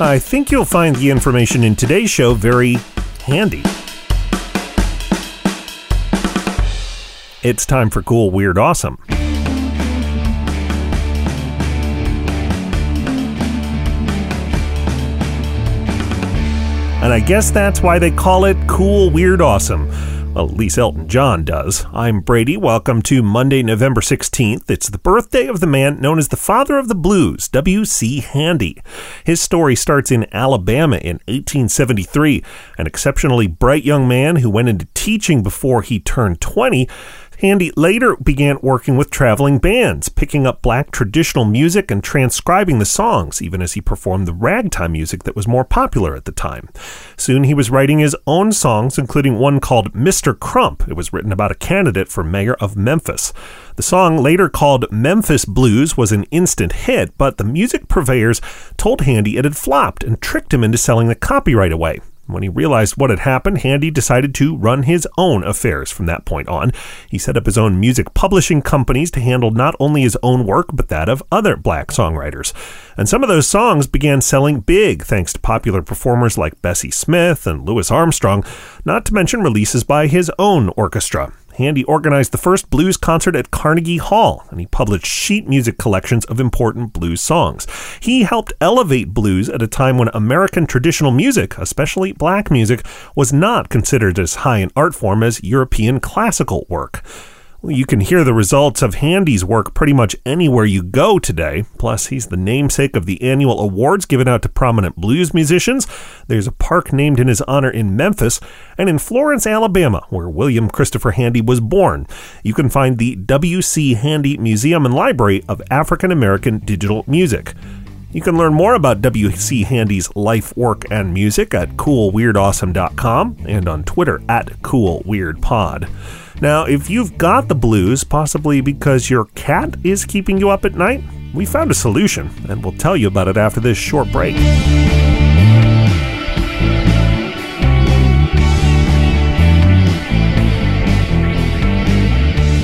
I think you'll find the information in today's show very handy. It's time for Cool, Weird, Awesome. And I guess that's why they call it Cool, Weird, Awesome. Well, at least Elton John does. I'm Brady. Welcome to Monday, November 16th. It's the birthday of the man known as the father of the blues, W.C. Handy. His story starts in Alabama in 1873. An exceptionally bright young man who went into teaching before he turned 20, Handy later began working with traveling bands, picking up black traditional music and transcribing the songs, even as he performed the ragtime music that was more popular at the time. Soon he was writing his own songs, including one called Mr. Crump. It was written about a candidate for mayor of Memphis. The song, later called Memphis Blues, was an instant hit, but the music purveyors told Handy it had flopped and tricked him into selling the copyright away. When he realized what had happened, Handy decided to run his own affairs from that point on. He set up his own music publishing companies to handle not only his own work, but that of other black songwriters. And some of those songs began selling big, thanks to popular performers like Bessie Smith and Louis Armstrong, not to mention releases by his own orchestra. Handy organized the first blues concert at Carnegie Hall, and he published sheet music collections of important blues songs. He helped elevate blues at a time when American traditional music, especially black music, was not considered as high an art form as European classical work. You can hear the results of Handy's work pretty much anywhere you go today. Plus, he's the namesake of the annual awards given out to prominent blues musicians. There's a park named in his honor in Memphis and in Florence, Alabama, where William Christopher Handy was born. You can find the W.C. Handy Museum and Library of African American Digital Music. You can learn more about W.C. Handy's life, work, and music at CoolWeirdAwesome.com and on Twitter at CoolWeirdPod. Now, if you've got the blues, possibly because your cat is keeping you up at night, we found a solution, and we'll tell you about it after this short break.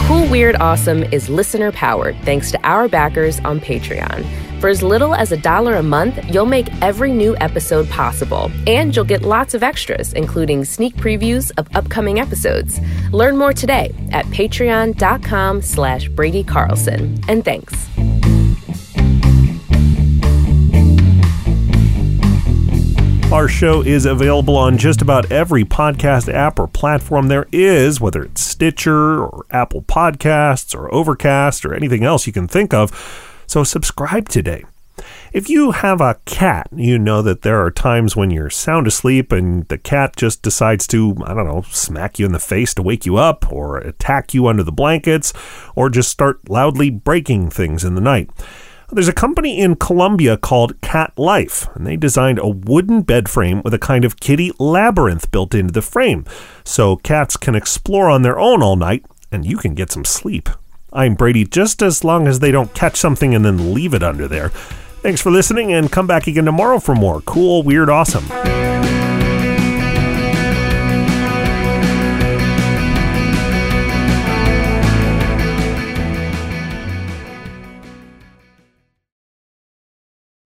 Cool Weird Awesome is listener-powered thanks to our backers on Patreon. For as little as $1 a month, you'll make every new episode possible. And you'll get lots of extras, including sneak previews of upcoming episodes. Learn more today at patreon.com/Brady Carlson. And thanks. Our show is available on just about every podcast app or platform there is, whether it's Stitcher or Apple Podcasts or Overcast or anything else you can think of. So subscribe today. If you have a cat, you know that there are times when you're sound asleep and the cat just decides to, I don't know, smack you in the face to wake you up or attack you under the blankets or just start loudly breaking things in the night. There's a company in Colombia called Cat Life, and they designed a wooden bed frame with a kind of kitty labyrinth built into the frame so cats can explore on their own all night and you can get some sleep. I'm Brady, just as long as they don't catch something and then leave it under there. Thanks for listening, and come back again tomorrow for more Cool, Weird, Awesome.